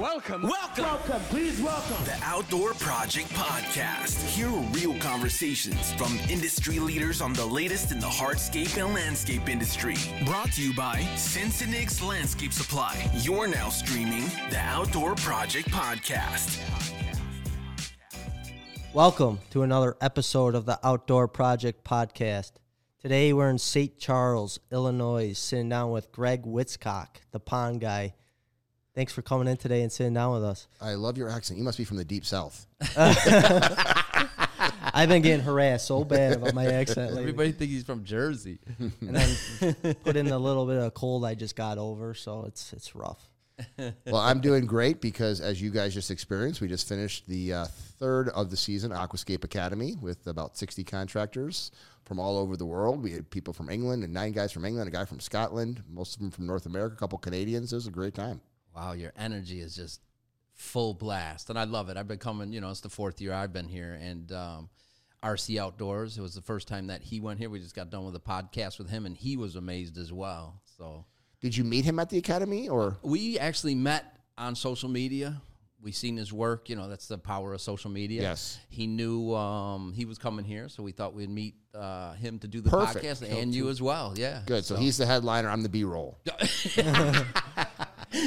Welcome, please welcome the Outdoor Project Podcast. Here are real conversations from industry leaders on the latest in the hardscape and landscape industry. Brought to you by Cincinnatix Landscape Supply. You're now streaming the Outdoor Project Podcast. Welcome to another episode of the Outdoor Project Podcast. Today we're in St. Charles, Illinois, sitting down with Greg Wittstock, the pond guy. Thanks for coming in today and sitting down with us. I love your accent. You must be from the deep south. I've been getting harassed so bad about my accent lately. Everybody thinks he's from Jersey. And then put in a little bit of cold I just got over, so it's rough. Well, I'm doing great because, as you guys just experienced, we just finished the third of the season Aquascape Academy with about 60 contractors from all over the world. We had people from England and 9 guys from England, a guy from Scotland, most of them from North America, a couple Canadians. It was a great time. Wow, your energy is just full blast, and I love it. I've been coming, it's the 4th year I've been here, and RC Outdoors, it was the first time that he went here. We just got done with a podcast with him, and he was amazed as well. So, did you meet him at the academy, or? We actually met on social media. We seen his work. That's the power of social media. Yes. He knew he was coming here, so we thought we'd meet him to do the Perfect. Podcast, and you as well, yeah. Good, so he's the headliner, I'm the B-roll.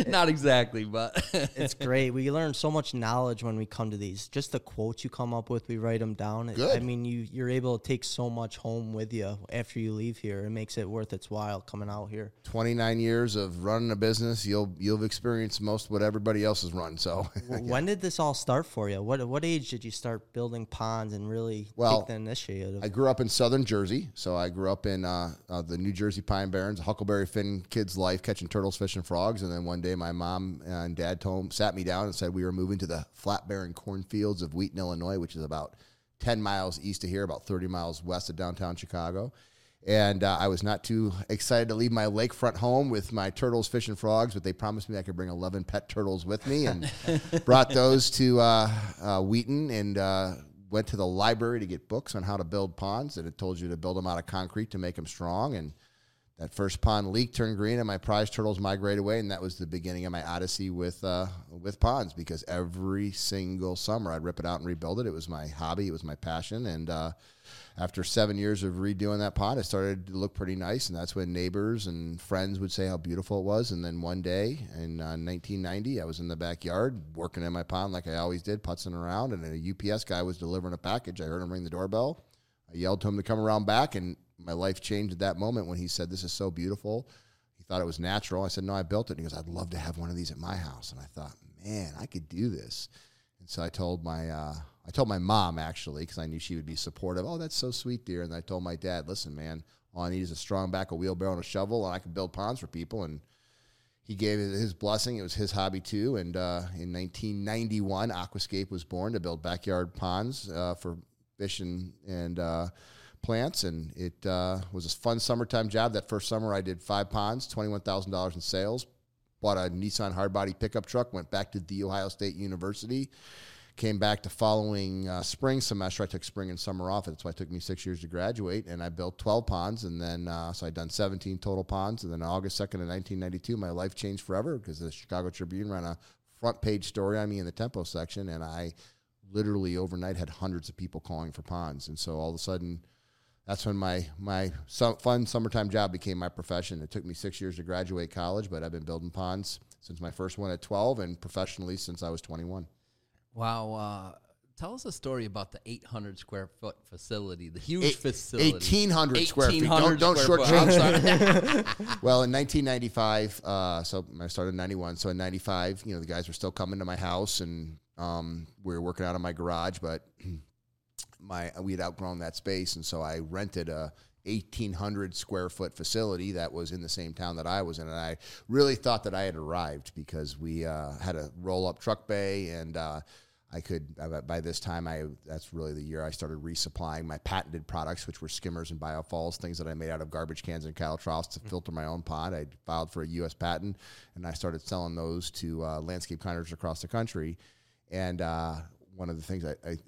Not exactly, but it's great. We learn so much knowledge when we come to these. Just the quotes you come up with, we write them down. Good. I mean, you're able to take so much home with you after you leave here. It makes it worth its while coming out here. 29 years of running a business, you've experienced most of what everybody else has run. So, yeah. When did this all start for you? What age did you start building ponds and really take the initiative? I grew up in southern Jersey, so I grew up in the New Jersey Pine Barrens, Huckleberry Finn kid's life, catching turtles, fishing frogs, and then one day my mom and dad sat me down and said we were moving to the flat barren cornfields of Wheaton, Illinois, which is about 10 miles east of here, about 30 miles west of downtown Chicago. And I was not too excited to leave my lakefront home with my turtles, fish, and frogs, but they promised me I could bring 11 pet turtles with me, and brought those to Wheaton, and went to the library to get books on how to build ponds, and it told you to build them out of concrete to make them strong, and that first pond leak turned green, and my prize turtles migrated away, and that was the beginning of my odyssey with ponds, because every single summer I'd rip it out and rebuild it. It was my hobby. It was my passion, and after 7 years of redoing that pond, it started to look pretty nice, and that's when neighbors and friends would say how beautiful it was, and then one day in 1990, I was in the backyard working in my pond like I always did, putzing around, and a UPS guy was delivering a package. I heard him ring the doorbell. I yelled to him to come around back, and my life changed at that moment when he said, "This is so beautiful." He thought it was natural. I said, "No, I built it." And he goes, "I'd love to have one of these at my house." And I thought, man, I could do this. And so I told my mom, actually, because I knew she would be supportive. "Oh, that's so sweet, dear." And I told my dad, "Listen, man, all I need is a strong back, a wheelbarrow, and a shovel, and I can build ponds for people." And he gave it his blessing. It was his hobby, too. And in 1991, Aquascape was born to build backyard ponds for fishing and plants, and it was a fun summertime job. That first summer, I did 5 ponds, $21,000 in sales, bought a Nissan hardbody pickup truck, went back to the Ohio State University, came back the following spring semester. I took spring and summer off. That's why it took me 6 years to graduate, and I built 12 ponds, and then so I'd done 17 total ponds, and then August 2nd of 1992, my life changed forever because the Chicago Tribune ran a front-page story on me in the tempo section, and I literally overnight had hundreds of people calling for ponds, and so all of a sudden, that's when my fun summertime job became my profession. It took me 6 years to graduate college, but I've been building ponds since my first one at 12 and professionally since I was 21. Wow. Tell us a story about the 800 square foot facility, the huge facility. 1,800 square feet. Don't shortchange. Well, in 1995, so I started in 91. So in 95, you know, the guys were still coming to my house, and we were working out of my garage, but we had outgrown that space, and so I rented a 1,800 square foot facility that was in the same town that I was in, and I really thought that I had arrived because we had a roll up truck bay and. By this time, that's really the year I started resupplying my patented products, which were skimmers and biofalls, things that I made out of garbage cans and cattle troughs to filter my own pond. I filed for a U.S. patent, and I started selling those to landscape hunters across the country. And one of the things,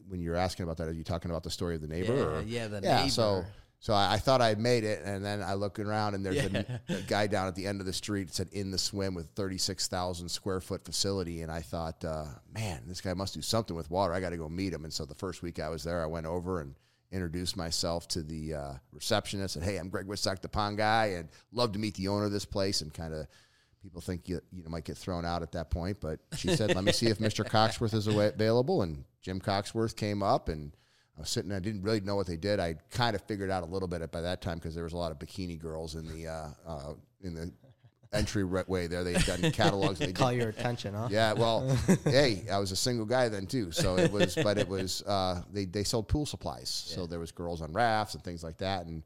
when you're asking about that, are you talking about the story of the neighbor? Yeah, the neighbor. So I thought I had made it, and then I look around, and there's a guy down at the end of the street that said, In the Swim, with 36,000 square foot facility, and I thought, man, this guy must do something with water. I got to go meet him. And so the first week I was there, I went over and introduced myself to the receptionist, and, hey, I'm Greg Wittstock, the pond guy, and love to meet the owner of this place, and kind of people think you might get thrown out at that point. But she said, let me see if Mr. Coxworth is available, and Jim Coxworth came up, and I was sitting, I didn't really know what they did. I kind of figured out a little bit by that time because there was a lot of bikini girls in the entryway there. They'd done catalogs. They call your attention, huh? Yeah, well, hey, I was a single guy then too. So it was, but it was, they sold pool supplies. Yeah. So there was girls on rafts and things like that. And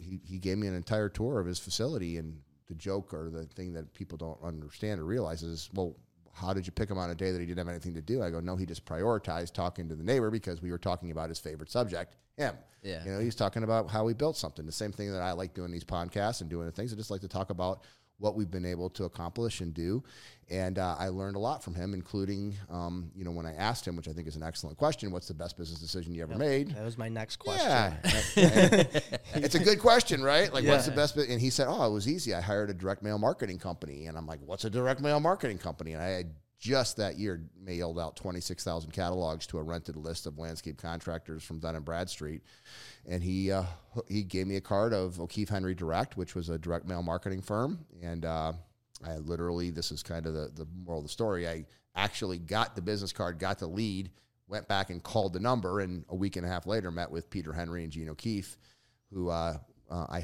he gave me an entire tour of his facility. And the joke or the thing that people don't understand or realize is, well, how did you pick him on a day that he didn't have anything to do? I go, no, he just prioritized talking to the neighbor because we were talking about his favorite subject, him. Yeah. You know, he's talking about how he built something. The same thing that I like doing these podcasts and doing the things. I just like to talk about what we've been able to accomplish and do. And I learned a lot from him, including, you know, when I asked him, which I think is an excellent question, what's the best business decision you ever made? That was my next question. Yeah. It's a good question, right? Like, what's the best? And he said, oh, it was easy. I hired a direct mail marketing company. And I'm like, what's a direct mail marketing company? And I just that year mailed out 26,000 catalogs to a rented list of landscape contractors from Dun & Bradstreet. And he gave me a card of O'Keefe Henry Direct, which was a direct mail marketing firm. And I literally, this is kind of the moral of the story, I actually got the business card, got the lead, went back and called the number, and a week and a half later met with Peter Henry and Gene O'Keefe, who I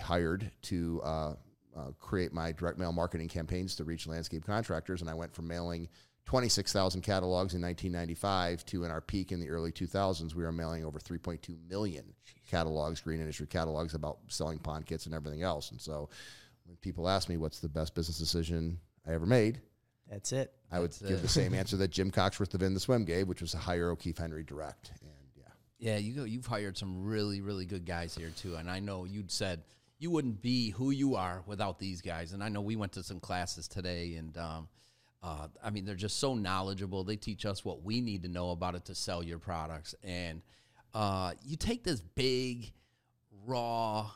hired to create my direct mail marketing campaigns to reach landscape contractors. And I went from mailing 26,000 catalogs in 1995 to, in our peak in the early 2000s, we were mailing over 3.2 million catalogs, green industry catalogs, about selling pond kits and everything else. And so when people ask me what's the best business decision I ever made, that's it. I would give the same answer that Jim Coxworth of In the Swim gave, which was to hire O'Keefe Henry Direct. And yeah, you've hired some really, really good guys here too. And I know you'd said you wouldn't be who you are without these guys. And I know we went to some classes today, and I mean, they're just so knowledgeable. They teach us what we need to know about it to sell your products. And you take this big, raw,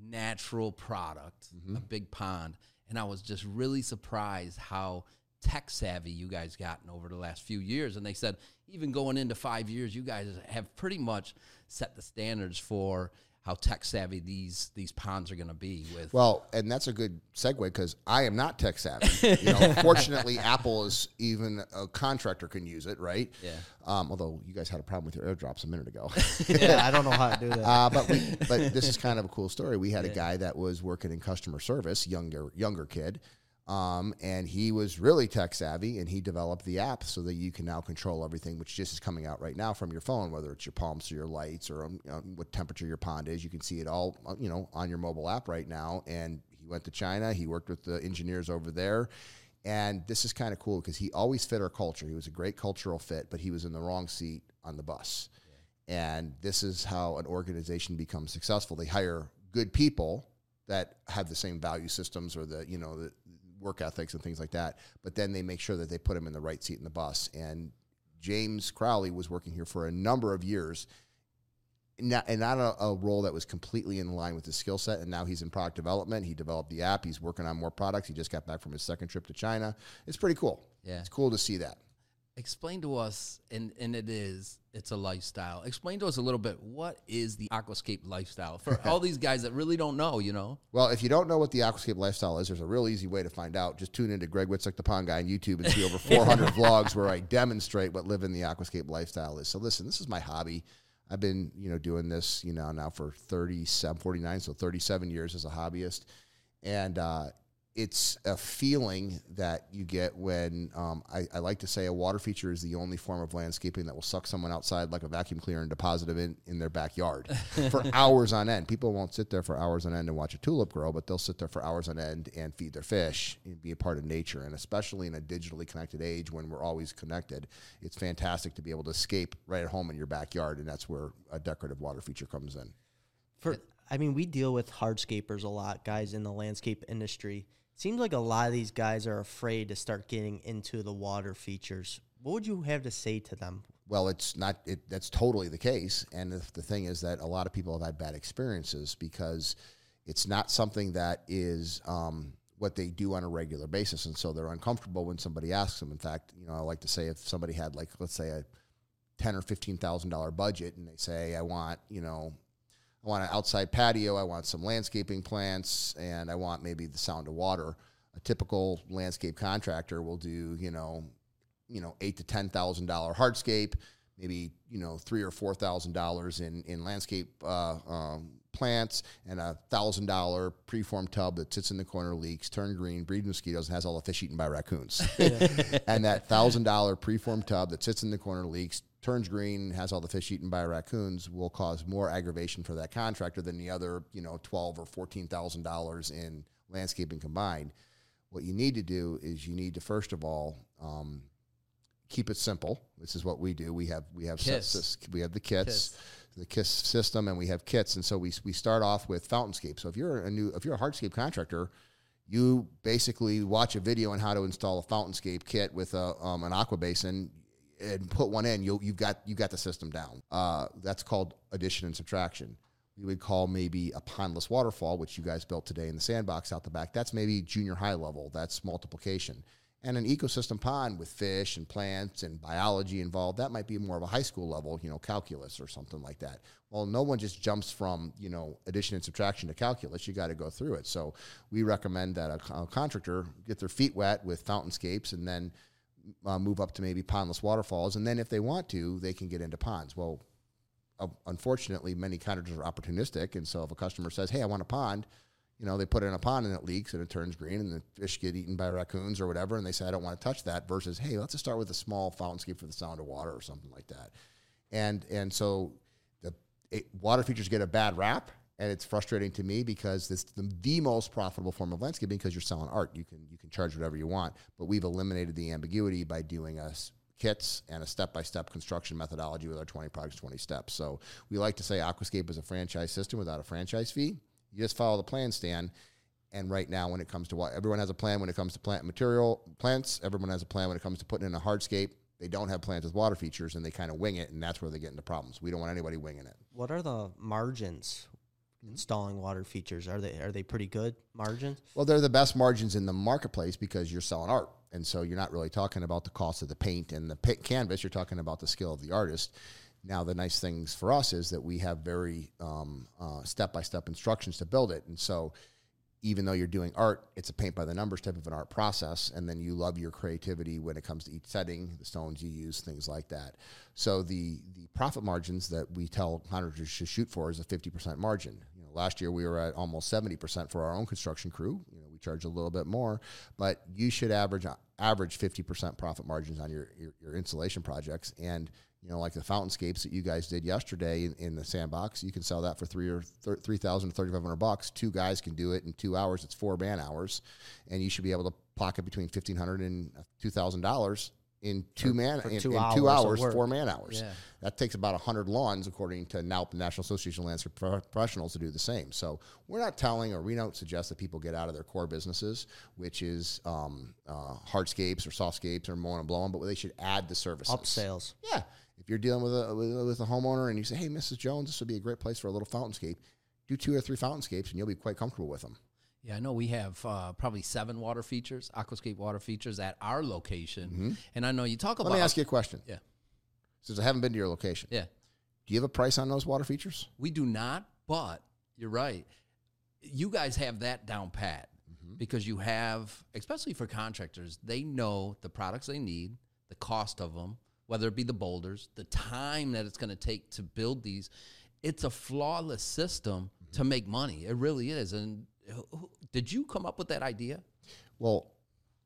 natural product, a big pond, and I was just really surprised how tech-savvy you guys gotten over the last few years. And they said, even going into 5 years, you guys have pretty much set the standards for how tech-savvy these ponds are going to be with. Well, and that's a good segue because I am not tech-savvy. You know, fortunately, Apple is even a contractor can use it, right? Yeah. Although you guys had a problem with your AirDrops a minute ago. Yeah, I don't know how to do that. But this is kind of a cool story. We had a guy that was working in customer service, younger kid, and he was really tech-savvy, and he developed the app so that you can now control everything, which just is coming out right now from your phone, whether it's your palms or your lights or what temperature your pond is. You can see it all, you know, on your mobile app right now. And he went to China. He worked with the engineers over there. And this is kind of cool because he always fit our culture. He was a great cultural fit, but he was in the wrong seat on the bus. Yeah. And this is how an organization becomes successful. They hire good people that have the same value systems or the, you know, the work ethics and things like that, but then they make sure that they put him in the right seat in the bus. And James Crowley was working here for a number of years, not a role that was completely in line with his skill set, and now he's in product development. He developed the app. He's working on more products. He just got back from his second trip to China. It's pretty cool. Yeah. It's cool to see that. Explain to us, and it's a lifestyle. Explain to us a little bit, what is the Aquascape lifestyle for all these guys that really don't know, you know? Well, if you don't know what the Aquascape lifestyle is, there's a real easy way to find out. Just tune into Greg Wittstock, the Pond Guy, on YouTube and see over 400 vlogs where I demonstrate what living the Aquascape lifestyle is. So listen, this is my hobby. I've been, doing this, now for 47, 49, so 37 years as a hobbyist. And, it's a feeling that you get when, I like to say a water feature is the only form of landscaping that will suck someone outside like a vacuum cleaner and deposit it in their backyard for hours on end. People won't sit there for hours on end and watch a tulip grow, but they'll sit there for hours on end and feed their fish and be a part of nature. And especially in a digitally connected age when we're always connected, it's fantastic to be able to escape right at home in your backyard. And that's where a decorative water feature comes in. We deal with hardscapers a lot, guys in the landscape industry. Seems like a lot of these guys are afraid to start getting into the water features. What would you have to say to them? Well, that's totally the case. And the thing is that a lot of people have had bad experiences because it's not something that is what they do on a regular basis. And so they're uncomfortable when somebody asks them. In fact, I like to say if somebody had let's say a $10,000 or $15,000 budget and they say, I want an outside patio, I want some landscaping plants, and I want maybe the sound of water. A typical landscape contractor will do, $8,000 to $10,000 hardscape, maybe, $3,000 or $4,000 in landscape plants, and a $1,000 preformed tub that sits in the corner, leaks, turn green, breeds mosquitoes, and has all the fish eaten by raccoons. And that $1,000 preformed tub that sits in the corner, leaks, turns green, has all the fish eaten by raccoons, will cause more aggravation for that contractor than the other, $12,000 or $14,000 in landscaping combined. What you need to do is first of all, keep it simple. This is what we do. We have the kits, the KISS system, and we have kits. And so we start off with fountainscape. So if you're a hardscape contractor, you basically watch a video on how to install a fountainscape kit with an aqua basin and put one in, you've got the system down. That's called addition and subtraction. We would call maybe a pondless waterfall, which you guys built today in the sandbox out the back. That's maybe junior high level. That's multiplication. And an ecosystem pond with fish and plants and biology involved, that might be more of a high school level, calculus or something like that. Well, no one just jumps from, addition and subtraction to calculus. You got to go through it. So we recommend that a contractor get their feet wet with fountainscapes and then move up to maybe pondless waterfalls, and then if they want to, they can get into ponds. Well, unfortunately, many contractors are opportunistic, and so if a customer says, hey, I want a pond, they put in a pond and it leaks and it turns green and the fish get eaten by raccoons or whatever, and they say, I don't want to touch that, versus, hey, let's just start with a small fountainscape for the sound of water or something like that. And so water features get a bad rap, and it's frustrating to me because it's the most profitable form of landscaping because you're selling art. You can charge whatever you want, but we've eliminated the ambiguity by doing kits and a step-by-step construction methodology with our 20 products, 20 steps. So we like to say Aquascape is a franchise system without a franchise fee. You just follow the plan, Stan. And right now, when it comes to water, everyone has a plan when it comes to plant material, plants. Everyone has a plan when it comes to putting in a hardscape. They don't have plans with water features, and they kind of wing it, and that's where they get into problems. We don't want anybody winging it. What are the margins? Installing water features, are they pretty good margins? Well, they're the best margins in the marketplace because you're selling art, and so you're not really talking about the cost of the paint and the canvas. You're talking about the skill of the artist. Now, the nice things for us is that we have very step-by-step instructions to build it, and so even though you're doing art, it's a paint-by-the-numbers type of an art process, and then you love your creativity when it comes to each setting, the stones you use, things like that. So the profit margins that we tell contractors to shoot for is a 50% margin. Last year we were at almost 70% for our own construction crew. We charge a little bit more, but you should average 50% profit margins on your installation projects. And like the fountainscapes that you guys did yesterday in the sandbox, you can sell that for $3,000 to $3,500. Two guys can do it in 2 hours. It's 4 man hours, and you should be able to pocket between $1,500 and $2,000 in 2 hours, 4 man hours. Yeah. That takes about 100 lawns, according to NALP, National Association of Landscape Professionals, to do the same. So we're not telling, or we don't suggest that people get out of their core businesses, which is hardscapes or softscapes or mowing and blowing, but they should add the services. Upsales. Yeah. If you're dealing with a homeowner and you say, hey, Mrs. Jones, this would be a great place for a little fountainscape, do 2 or 3 fountainscapes and you'll be quite comfortable with them. Yeah, I know we have probably 7 water features, Aquascape water features at our location. Mm-hmm. And I know you talk about... Let me ask you a question. Yeah. Since I haven't been to your location. Yeah. Do you have a price on those water features? We do not, but you're right. You guys have that down pat mm-hmm. because you have, especially for contractors, they know the products they need, the cost of them, whether it be the boulders, the time that it's going to take to build these. It's a flawless system mm-hmm. to make money. It really is. And... did you come up with that idea? Well,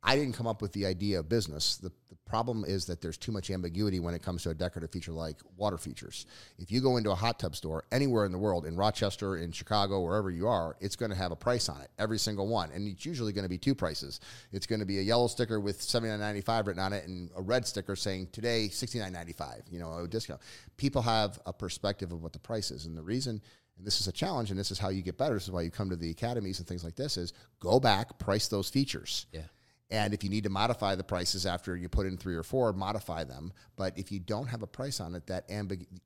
I didn't come up with the idea of business. The problem is that there's too much ambiguity when it comes to a decorative feature like water features. If you go into a hot tub store anywhere in the world, in Rochester, in Chicago, wherever you are, it's going to have a price on it, every single one. And it's usually going to be 2 prices. It's going to be a yellow sticker with $79.95 written on it and a red sticker saying today $69.95, you know, a discount. People have a perspective of what the price is. And the reason... and this is a challenge, and this is how you get better. This is why you come to the academies and things like this, is go back, price those features. Yeah. And if you need to modify the prices after you put in 3 or 4, modify them. But if you don't have a price on it, that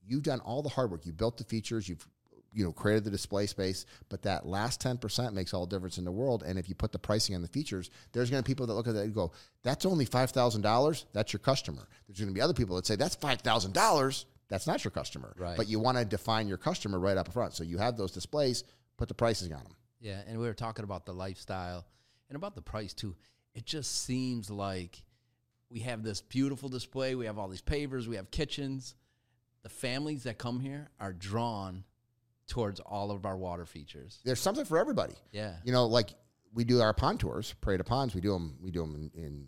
you've done all the hard work. You built the features. You've created the display space. But that last 10% makes all the difference in the world. And if you put the pricing on the features, there's going to be people that look at that and go, that's only $5,000. That's your customer. There's going to be other people that say, that's $5,000. That's not your customer, right. But you want to define your customer right up front. So you have those displays, put the prices on them. Yeah, and we were talking about the lifestyle and about the price, too. It just seems like we have this beautiful display. We have all these pavers. We have kitchens. The families that come here are drawn towards all of our water features. There's something for everybody. Yeah. You know, like we do our pond tours, Prairie to Ponds. We do them in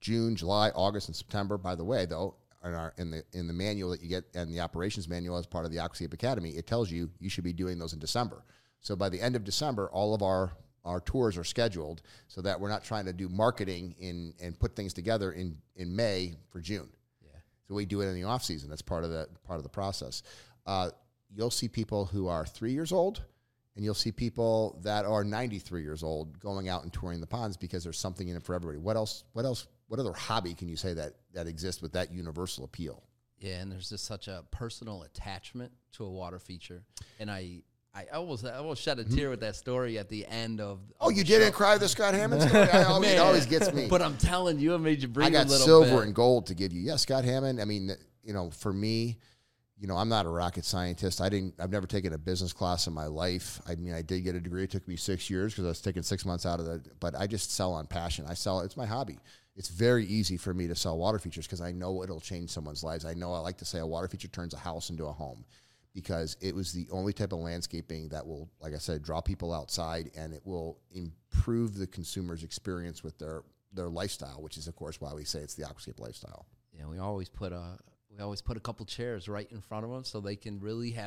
June, July, August, and September. By the way, though, in the manual that you get, and the operations manual as part of the Aquascape Academy, it tells you you should be doing those in December. So by the end of December, all of our tours are scheduled so that we're not trying to do marketing and put things together in May for June. Yeah. So we do it in the off season. That's part of the process. You'll see people who are 3 years old, and you'll see people that are 93 years old going out and touring the ponds because there's something in it for everybody. What else? What other hobby can you say that exists with that universal appeal? Yeah, and there's just such a personal attachment to a water feature. And I almost shed a tear with that story at the end of... Oh, you didn't cry with the Scott Hammond story? It always gets me. But I'm telling you, it made you breathe a little bit. I got silver and gold to give you. Yeah, Scott Hammond, I mean, you know, for me... You know, I'm not a rocket scientist. I've never taken a business class in my life. I mean, I did get a degree. It took me 6 years because I was taking 6 months out of but I just sell on passion. It's my hobby. It's very easy for me to sell water features because I know it'll change someone's lives. I know I like to say a water feature turns a house into a home because it was the only type of landscaping that will, like I said, draw people outside, and it will improve the consumer's experience with their lifestyle, which is, of course, why we say it's the Aquascape lifestyle. Yeah, we always put a couple chairs right in front of them so they can really have...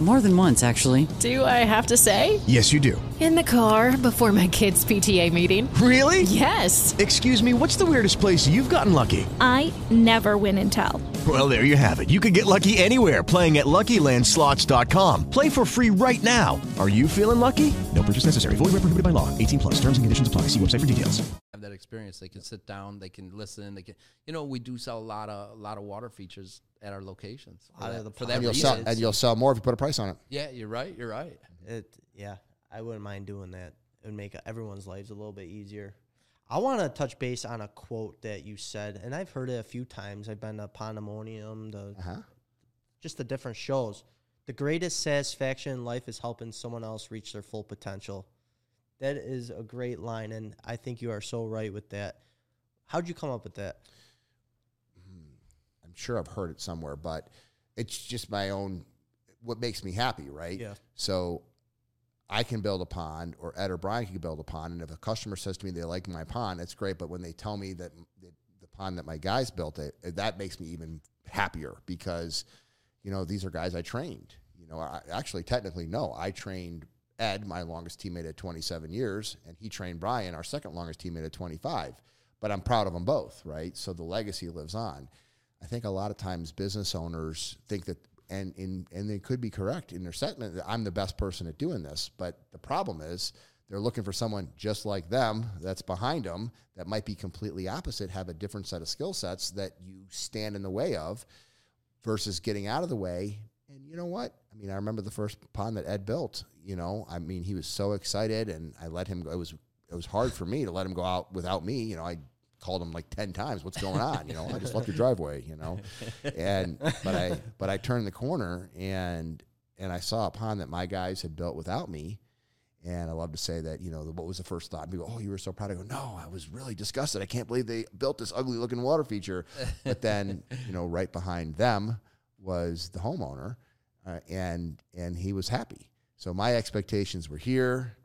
More than once, actually. Do I have to say? Yes, you do. In the car, before my kids' PTA meeting. Really? Yes. Excuse me, what's the weirdest place you've gotten lucky? I never win and tell. Well, there you have it. You can get lucky anywhere, playing at LuckyLandSlots.com. Play for free right now. Are you feeling lucky? No purchase necessary. Void where prohibited by law. 18 plus. Terms and conditions apply. See website for details. Have that experience. They can sit down. They can listen. They can, you know, we do sell a lot of water features at our locations. And you'll sell more if you put a price on it. Yeah, you're right. Yeah, I wouldn't mind doing that. It would make everyone's lives a little bit easier. I want to touch base on a quote that you said, and I've heard it a few times. I've been to Pondemonium, just the different shows. The greatest satisfaction in life is helping someone else reach their full potential. That is a great line, and I think you are so right with that. How'd you come up with that? I'm sure I've heard it somewhere, but it's just my own, what makes me happy, right? Yeah. So I can build a pond, or Ed or Brian can build a pond, and if a customer says to me they like my pond, it's great, but when they tell me that the pond that my guys built, that makes me even happier because, you know, these are guys I trained. You know, I trained Ed, my longest teammate, at 27 years, and he trained Brian, our second longest teammate, at 25. But I'm proud of them both, right? So the legacy lives on. I think a lot of times business owners think that, and they could be correct in their sentiment, that I'm the best person at doing this. But the problem is they're looking for someone just like them that's behind them that might be completely opposite, have a different set of skill sets that you stand in the way of versus getting out of the way. And you know what? I mean, I remember the first pond that Ed built, you know, I mean, he was so excited and I let him go. It was hard for me to let him go out without me. You know, I called him like 10 times. What's going on? You know, I just left your driveway, you know? But I turned the corner and I saw a pond that my guys had built without me. And I love to say that, you know, what was the first thought? People, oh, you were so proud. I go, no, I was really disgusted. I can't believe they built this ugly looking water feature. But then, you know, right behind them was the homeowner and he was happy. So my expectations were here.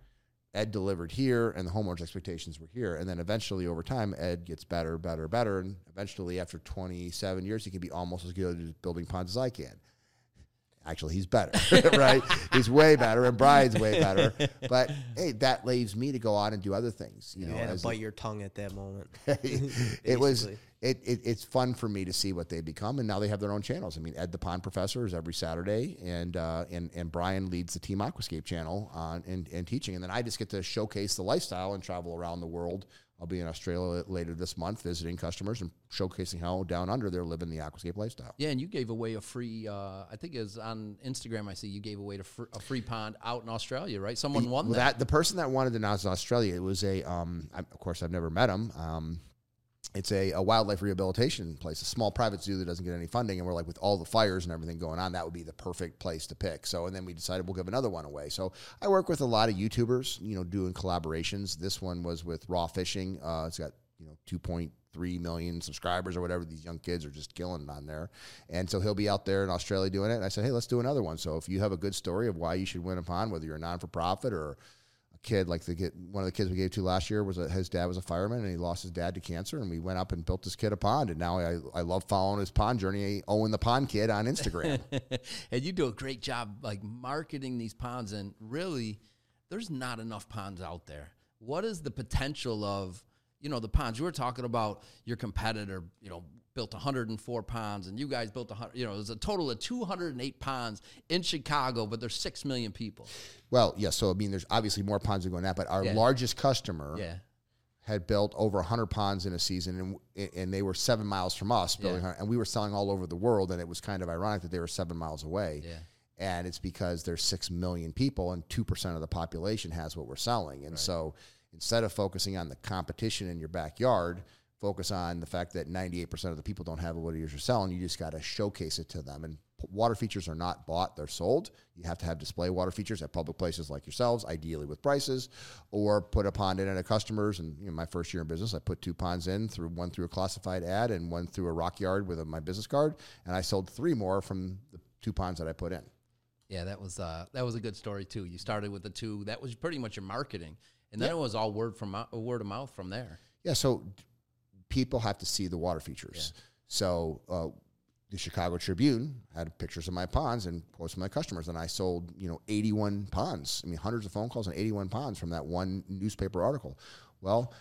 Ed delivered here, and the homeowner's expectations were here. And then eventually, over time, Ed gets better, better, better. And eventually, after 27 years, he can be almost as good at building ponds as I can. Actually, he's better, right? He's way better, and Brian's way better. But, hey, that leaves me to go on and do other things. You know, had to bite your tongue at that moment. It's fun for me to see what they become, and now they have their own channels. I mean, Ed the Pond Professor is every Saturday, and Brian leads the Team Aquascape channel on and teaching. And then I just get to showcase the lifestyle and travel around the world. I'll be in Australia later this month visiting customers and showcasing how down under they're living the aquascape lifestyle. Yeah, and you gave away a free, I think it was on Instagram I see you gave away a free pond out in Australia, right? Someone won that. The person that wanted it was in Australia. It was of course, I've never met him. It's a wildlife rehabilitation place, a small private zoo that doesn't get any funding. And we're like, with all the fires and everything going on, that would be the perfect place to pick. So, and then we decided we'll give another one away. So I work with a lot of YouTubers, you know, doing collaborations. This one was with Raw Fishing. It's got, you know, 2.3 million subscribers or whatever. These young kids are just killing it on there. And so he'll be out there in Australia doing it. And I said, hey, let's do another one. So if you have a good story of why you should win a pond, whether you're a non-for-profit or kid, like one of the kids we gave to last year, his dad was a fireman and he lost his dad to cancer, and we went up and built this kid a pond, and now I love following his pond journey. Owen the Pond Kid on Instagram. And you do a great job like marketing these ponds, and really there's not enough ponds out there. What is the potential of, you know, the ponds? You were talking about your competitor, you know, built 104 ponds, and you guys built 100, you know, there's a total of 208 ponds in Chicago, but there's 6 million people. Well, yeah, so I mean, there's obviously more ponds that go in that, but our largest customer had built over 100 ponds in a season, and they were 7 miles from us building 100, and we were selling all over the world, and it was kind of ironic that they were 7 miles away. Yeah. And it's because there's 6 million people, and 2% of the population has what we're selling. And so instead of focusing on the competition in your backyard, focus on the fact that 98% of the people don't have what it is you're selling. You just got to showcase it to them. And water features are not bought, they're sold. You have to have display water features at public places like yourselves, ideally with prices, or put a pond in at a customer's. And you know, my first year in business, I put 2 ponds in, one through a classified ad and one through a rock yard with my business card. And I sold 3 more from the 2 ponds that I put in. Yeah, that was a good story too. You started with the 2. That was pretty much your marketing. And then it was all word of mouth from there. Yeah, so people have to see the water features. Yeah. So the Chicago Tribune had pictures of my ponds and quotes from my customers, and I sold, you know, 81 ponds. I mean, hundreds of phone calls and 81 ponds from that one newspaper article. Well,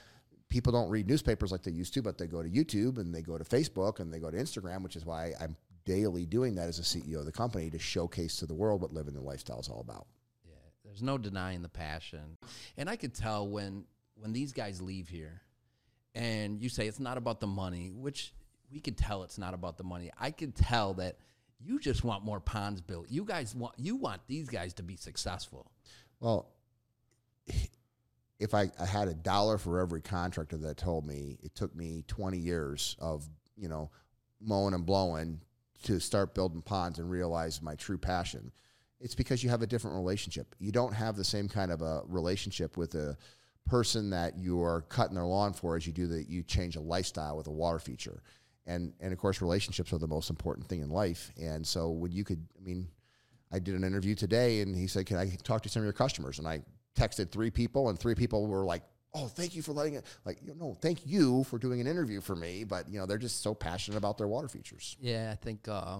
people don't read newspapers like they used to, but they go to YouTube and they go to Facebook and they go to Instagram, which is why I'm daily doing that as a CEO of the company, to showcase to the world what living the lifestyle is all about. Yeah, there's no denying the passion. And I could tell when these guys leave here, and you say it's not about the money, which we could tell it's not about the money. I could tell that you just want more ponds built. You guys want these guys to be successful. Well, if I had $1 for every contractor that told me, it took me 20 years of, you know, mowing and blowing to start building ponds and realize my true passion, it's because you have a different relationship. You don't have the same kind of a relationship with a person that you're cutting their lawn for as you do that you change a lifestyle with a water feature. And of course, relationships are the most important thing in life. And so when you could, I mean, I did an interview today and he said, can I talk to some of your customers? And I texted 3 people and 3 people were like, oh, thank you for letting it, like, you know, thank you for doing an interview for me. But, you know, they're just so passionate about their water features. Yeah, I think the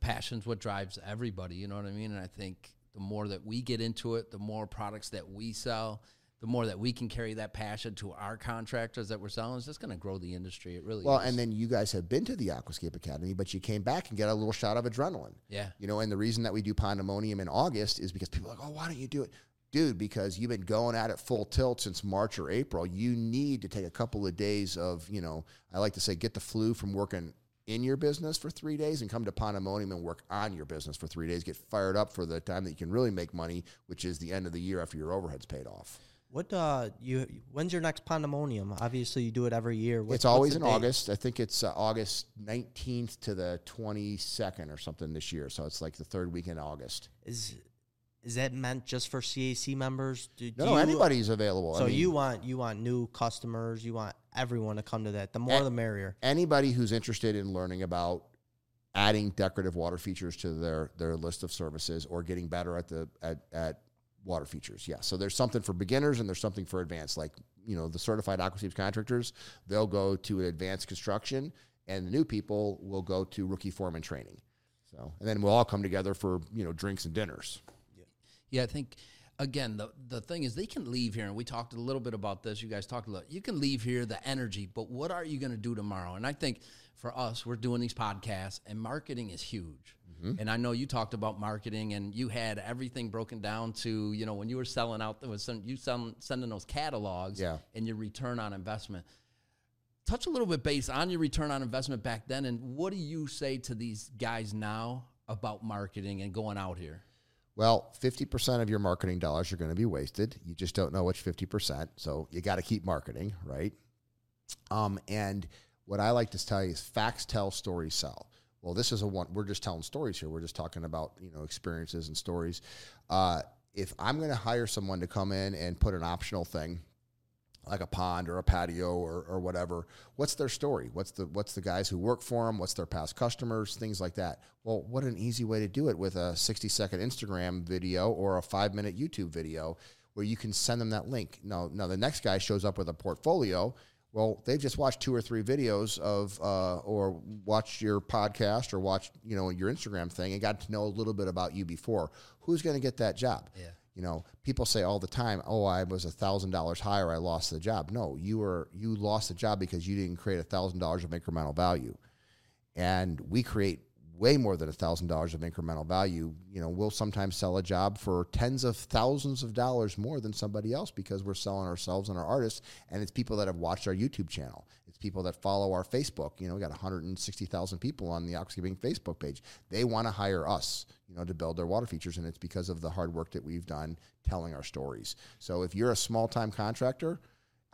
passion's what drives everybody, you know what I mean? And I think the more that we get into it, the more products that we sell, the more that we can carry that passion to our contractors that we're selling, is just going to grow the industry. It really is. Well, and then you guys have been to the Aquascape Academy, but you came back and got a little shot of adrenaline. Yeah. You know, and the reason that we do Pondemonium in August is because people are like, oh, why don't you do it? Dude, because you've been going at it full tilt since March or April. You need to take a couple of days of, you know, I like to say get the flu from working in your business for 3 days and come to Pondemonium and work on your business for 3 days. Get fired up for the time that you can really make money, which is the end of the year after your overhead's paid off. When's your next Pondemonium? Obviously, you do it every year. It's always in August. I think it's August 19th to the 22nd or something this year. So it's like the third weekend in August. Is that meant just for CAC members? No, anybody's available. So I mean, you want new customers. You want everyone to come to that. The more, the merrier. Anybody who's interested in learning about adding decorative water features to their list of services or getting better at water features, yeah. So there's something for beginners and there's something for advanced. Like, you know, the certified aquascape contractors, they'll go to advanced construction, and the new people will go to rookie foreman training. So, and then we'll all come together for, you know, drinks and dinners. Yeah, I think again the thing is they can leave here, and we talked a little bit about this. You guys talked a little. You can leave here the energy, but what are you going to do tomorrow? And I think for us, we're doing these podcasts, and marketing is huge. And I know you talked about marketing, and you had everything broken down to, you know, when you were selling out, there was sending those catalogs, yeah, and your return on investment. Touch a little bit base on your return on investment back then, and what do you say to these guys now about marketing and going out here? Well, 50% of your marketing dollars are going to be wasted. You just don't know which 50%, so you got to keep marketing, right? And what I like to tell you is facts tell, stories sell. Well, this is we're just telling stories here. We're just talking about, you know, experiences and stories. If I'm going to hire someone to come in and put an optional thing, like a pond or a patio or whatever, what's their story? What's the guys who work for them? What's their past customers? Things like that. Well, what an easy way to do it with a 60-second Instagram video or a 5-minute YouTube video where you can send them that link. Now the next guy shows up with a portfolio. Well, they've just watched 2 or 3 videos of, or watched your podcast or watched, you know, your Instagram thing and got to know a little bit about you before. Who's going to get that job? Yeah. You know, people say all the time, oh, I was $1,000 higher. I lost the job. No, you lost the job because you didn't create $1,000 of incremental value. And we create way more than $1,000 of incremental value. You know, we'll sometimes sell a job for tens of thousands of dollars more than somebody else because we're selling ourselves and our artists. And it's people that have watched our YouTube channel. It's people that follow our Facebook. You know, we got 160,000 people on the Aquascaping Facebook page. They want to hire us, you know, to build their water features. And it's because of the hard work that we've done telling our stories. So if you're a small time contractor,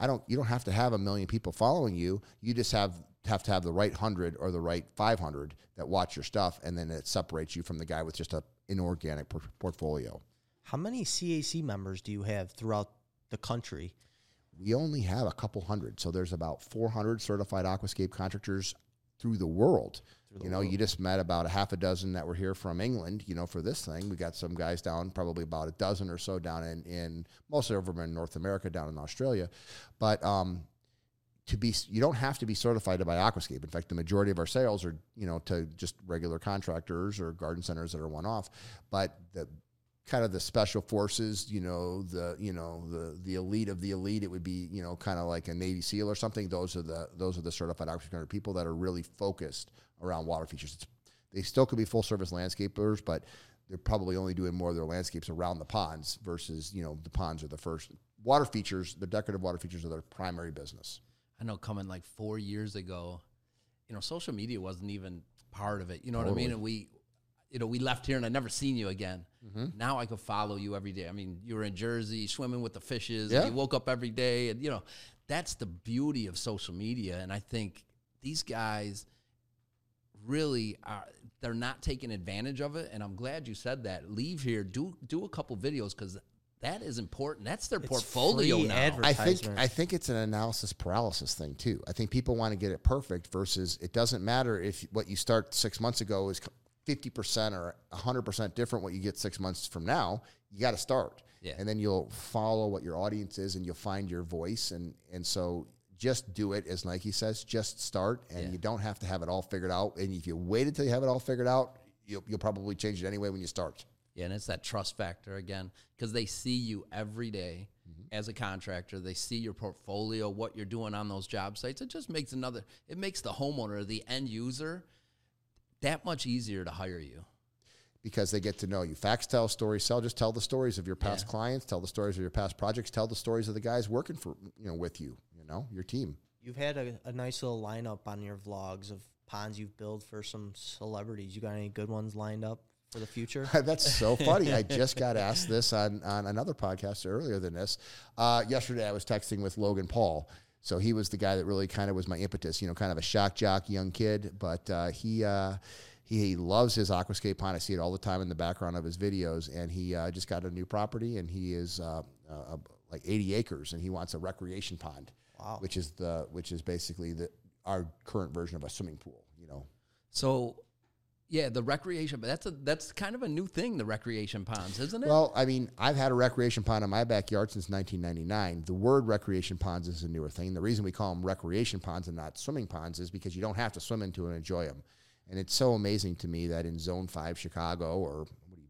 you don't have to have a million people following you. You just have to have the right 100 or the right 500 that watch your stuff, and then it separates you from the guy with just an inorganic portfolio. How many CAC members do you have throughout the country? We only have a couple hundred, so there's about 400 certified aquascape contractors through the world. You just met about a half a dozen that were here from England, you know, for this thing. We got some guys down, probably about a dozen or so down in most of them in North America, down in Australia. But you don't have to be certified by Aquascape. In fact, the majority of our sales are, you know, to just regular contractors or garden centers that are one-off. But the kind of the special forces, the elite of the elite, it would be, you know, kind of like a Navy SEAL or something. Those are the certified Aquascape people that are really focused around water features. They still could be full-service landscapers, but they're probably only doing more of their landscapes around the ponds versus, you know, the ponds are the first water features. The decorative water features are their primary business. I know coming like 4 years ago, you know, social media wasn't even part of it. You know what I mean? And you know, we left here and I never seen you again. Mm-hmm. Now I could follow you every day. I mean, you were in Jersey swimming with the fishes. Yeah. And you woke up every day. And, you know, that's the beauty of social media. And I think these guys really are, they're not taking advantage of it. And I'm glad you said that. Leave here, do a couple videos, because that is important. That's their portfolio now. I think it's an analysis paralysis thing too. I think people want to get it perfect versus it doesn't matter if what you start 6 months ago is 50% or 100% different what you get 6 months from now. You got to start. Yeah. And then you'll follow what your audience is and you'll find your voice. And so just do it, as Nike says, just start. And you don't have to have it all figured out. And if you wait until you have it all figured out, you'll probably change it anyway when you start. Yeah, and it's that trust factor again, because they see you every day as a contractor. They see your portfolio, what you're doing on those job sites. It just makes it makes the homeowner, the end user, that much easier to hire you. Because they get to know you. Facts tell, stories sell. Just tell the stories of your past clients, tell the stories of your past projects, tell the stories of the guys working for with you, your team. You've had a nice little lineup on your vlogs of ponds you've built for some celebrities. You got any good ones lined up for the future? That's so funny. I just got asked this on another podcast earlier than this. Yesterday I was texting with Logan Paul. So he was the guy that really kind of was my impetus, kind of a shock jock young kid. But he loves his Aquascape pond. I see it all the time in the background of his videos. And he just got a new property, and he is like 80 acres, and he wants a recreation pond. Wow. Which is basically our current version of a swimming pool, So... Yeah, the recreation, but that's kind of a new thing, the recreation ponds, isn't it? Well, I mean, I've had a recreation pond in my backyard since 1999. The word recreation ponds is a newer thing. The reason we call them recreation ponds and not swimming ponds is because you don't have to swim into and enjoy them. And it's so amazing to me that in Zone 5 Chicago, or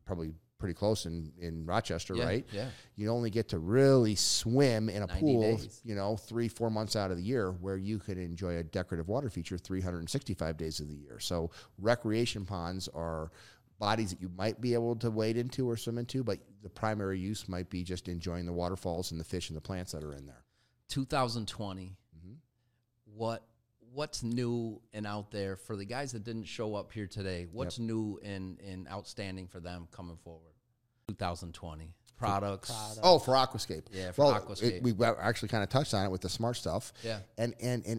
probably pretty close in Rochester, right? Yeah. You only get to really swim in a pool, 3, 4 months out of the year, where you could enjoy a decorative water feature 365 days of the year. So recreation ponds are bodies that you might be able to wade into or swim into, but the primary use might be just enjoying the waterfalls and the fish and the plants that are in there. 2020, what's new and out there for the guys that didn't show up here today? What's new and outstanding for them coming forward? 2020. Products. Oh, for Aquascape. Yeah, Aquascape. We actually kind of touched on it with the smart stuff. Yeah. And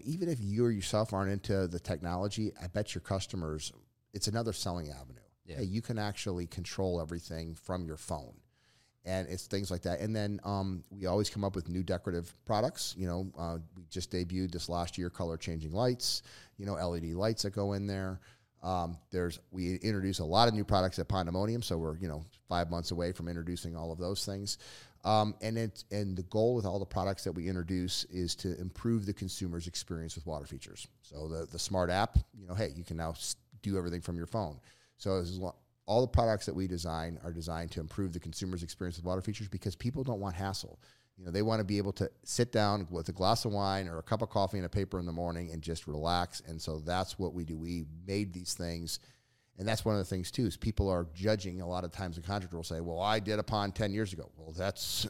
even if you or yourself aren't into the technology, I bet your customers, it's another selling avenue. Yeah. Hey, you can actually control everything from your phone. And it's things like that. And then we always come up with new decorative products. We just debuted this last year, color-changing lights, LED lights that go in there. We introduce a lot of new products at Pondemonium, so we're, 5 months away from introducing all of those things. And the goal with all the products that we introduce is to improve the consumer's experience with water features. So the smart app, you can now do everything from your phone. So all the products that we design are designed to improve the consumer's experience with water features, because people don't want hassle. They want to be able to sit down with a glass of wine or a cup of coffee and a paper in the morning and just relax. And so that's what we do. We made these things. And that's one of the things too, is people are judging a lot of times. The contractor will say, well, I did a pond 10 years ago. Well, that's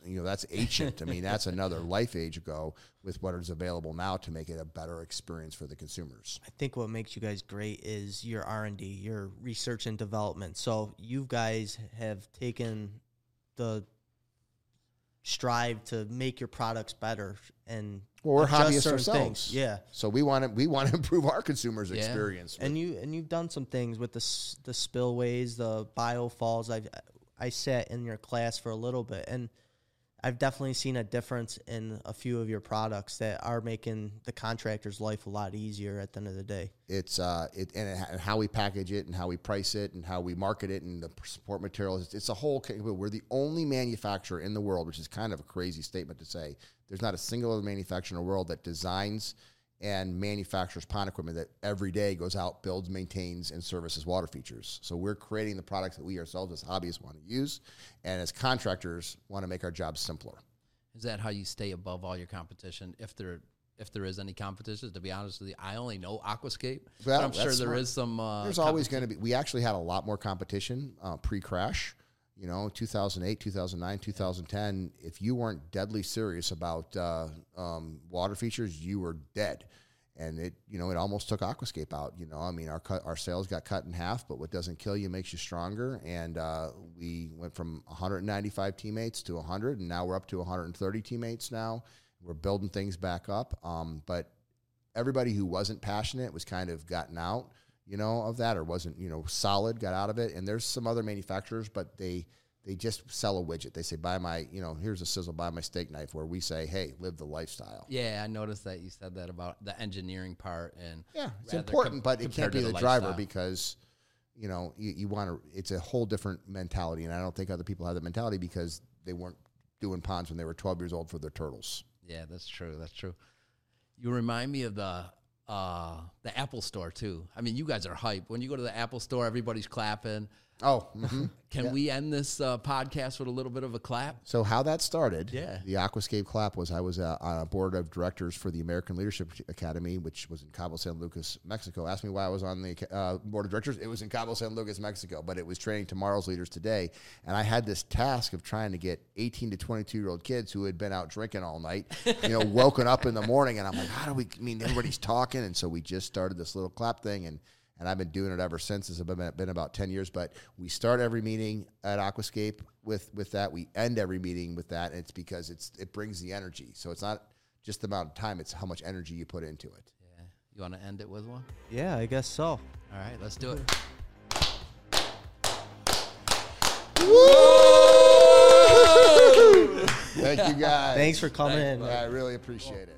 ancient. I mean, that's another life age ago with what is available now to make it a better experience for the consumers. I think what makes you guys great is your R&D, your research and development. So you guys have taken the strive to make your products better, and we're hobbyists ourselves. Things. Yeah. So we want to improve our consumers' experience. And you've done some things with the spillways, the biofalls. I sat in your class for a little bit, and I've definitely seen a difference in a few of your products that are making the contractor's life a lot easier at the end of the day. It's and how we package it and how we price it and how we market it and the support materials. It's a whole – we're the only manufacturer in the world, which is kind of a crazy statement to say. There's not a single other manufacturer in the world that designs and manufactures pond equipment that every day goes out, builds, maintains, and services water features. So we're creating the products that we ourselves as hobbyists want to use, and as contractors want to make our jobs simpler. Is that how you stay above all your competition, if there is any competition? To be honest with you, I only know Aquascape, but I'm sure there is some. There's always going to be. We actually had a lot more competition pre-crash. 2008, 2009, 2010, if you weren't deadly serious about water features, you were dead. And it, you know, it almost took Aquascape out. You know, I mean, our sales got cut in half, but what doesn't kill you makes you stronger. And we went from 195 teammates to 100, and now we're up to 130 teammates now. We're building things back up. But everybody who wasn't passionate was kind of gotten out, you know, of that, or wasn't, you know, solid, got out of it. And there's some other manufacturers, but they just sell a widget. They say, buy my, you know, here's a sizzle, buy my steak knife, where we say, hey, live the lifestyle. Yeah, I noticed that you said that about the engineering part. And yeah, it's important, but it can't be the driver, because, you know, you want to, it's a whole different mentality. And I don't think other people have that mentality, because they weren't doing ponds when they were 12 years old for their turtles. Yeah, that's true. That's true. You remind me of the Apple Store, too. I mean, you guys are hype. When you go to the Apple Store, everybody's clapping. Oh, mm-hmm. Can we end this podcast with a little bit of a clap? So how that started, the Aquascape clap was, I was on a board of directors for the American Leadership Academy, which was in Cabo San Lucas, Mexico. Ask me why I was on the board of directors. It was in Cabo San Lucas, Mexico, but it was training tomorrow's leaders today. And I had this task of trying to get 18 to 22-year-old kids who had been out drinking all night, you know, woken up in the morning. And I'm like, how do we, I mean, everybody's talking. And so we just started this little clap thing, and I've been doing it ever since. It's been about 10 years, but we start every meeting at Aquascape with that. We end every meeting with that, and it's because it brings the energy. So it's not just the amount of time, it's how much energy you put into it. Yeah. You want to end it with one? Yeah, I guess so. All right, let's do it. Woo! Thank you, guys. Thanks for coming in. I really appreciate it.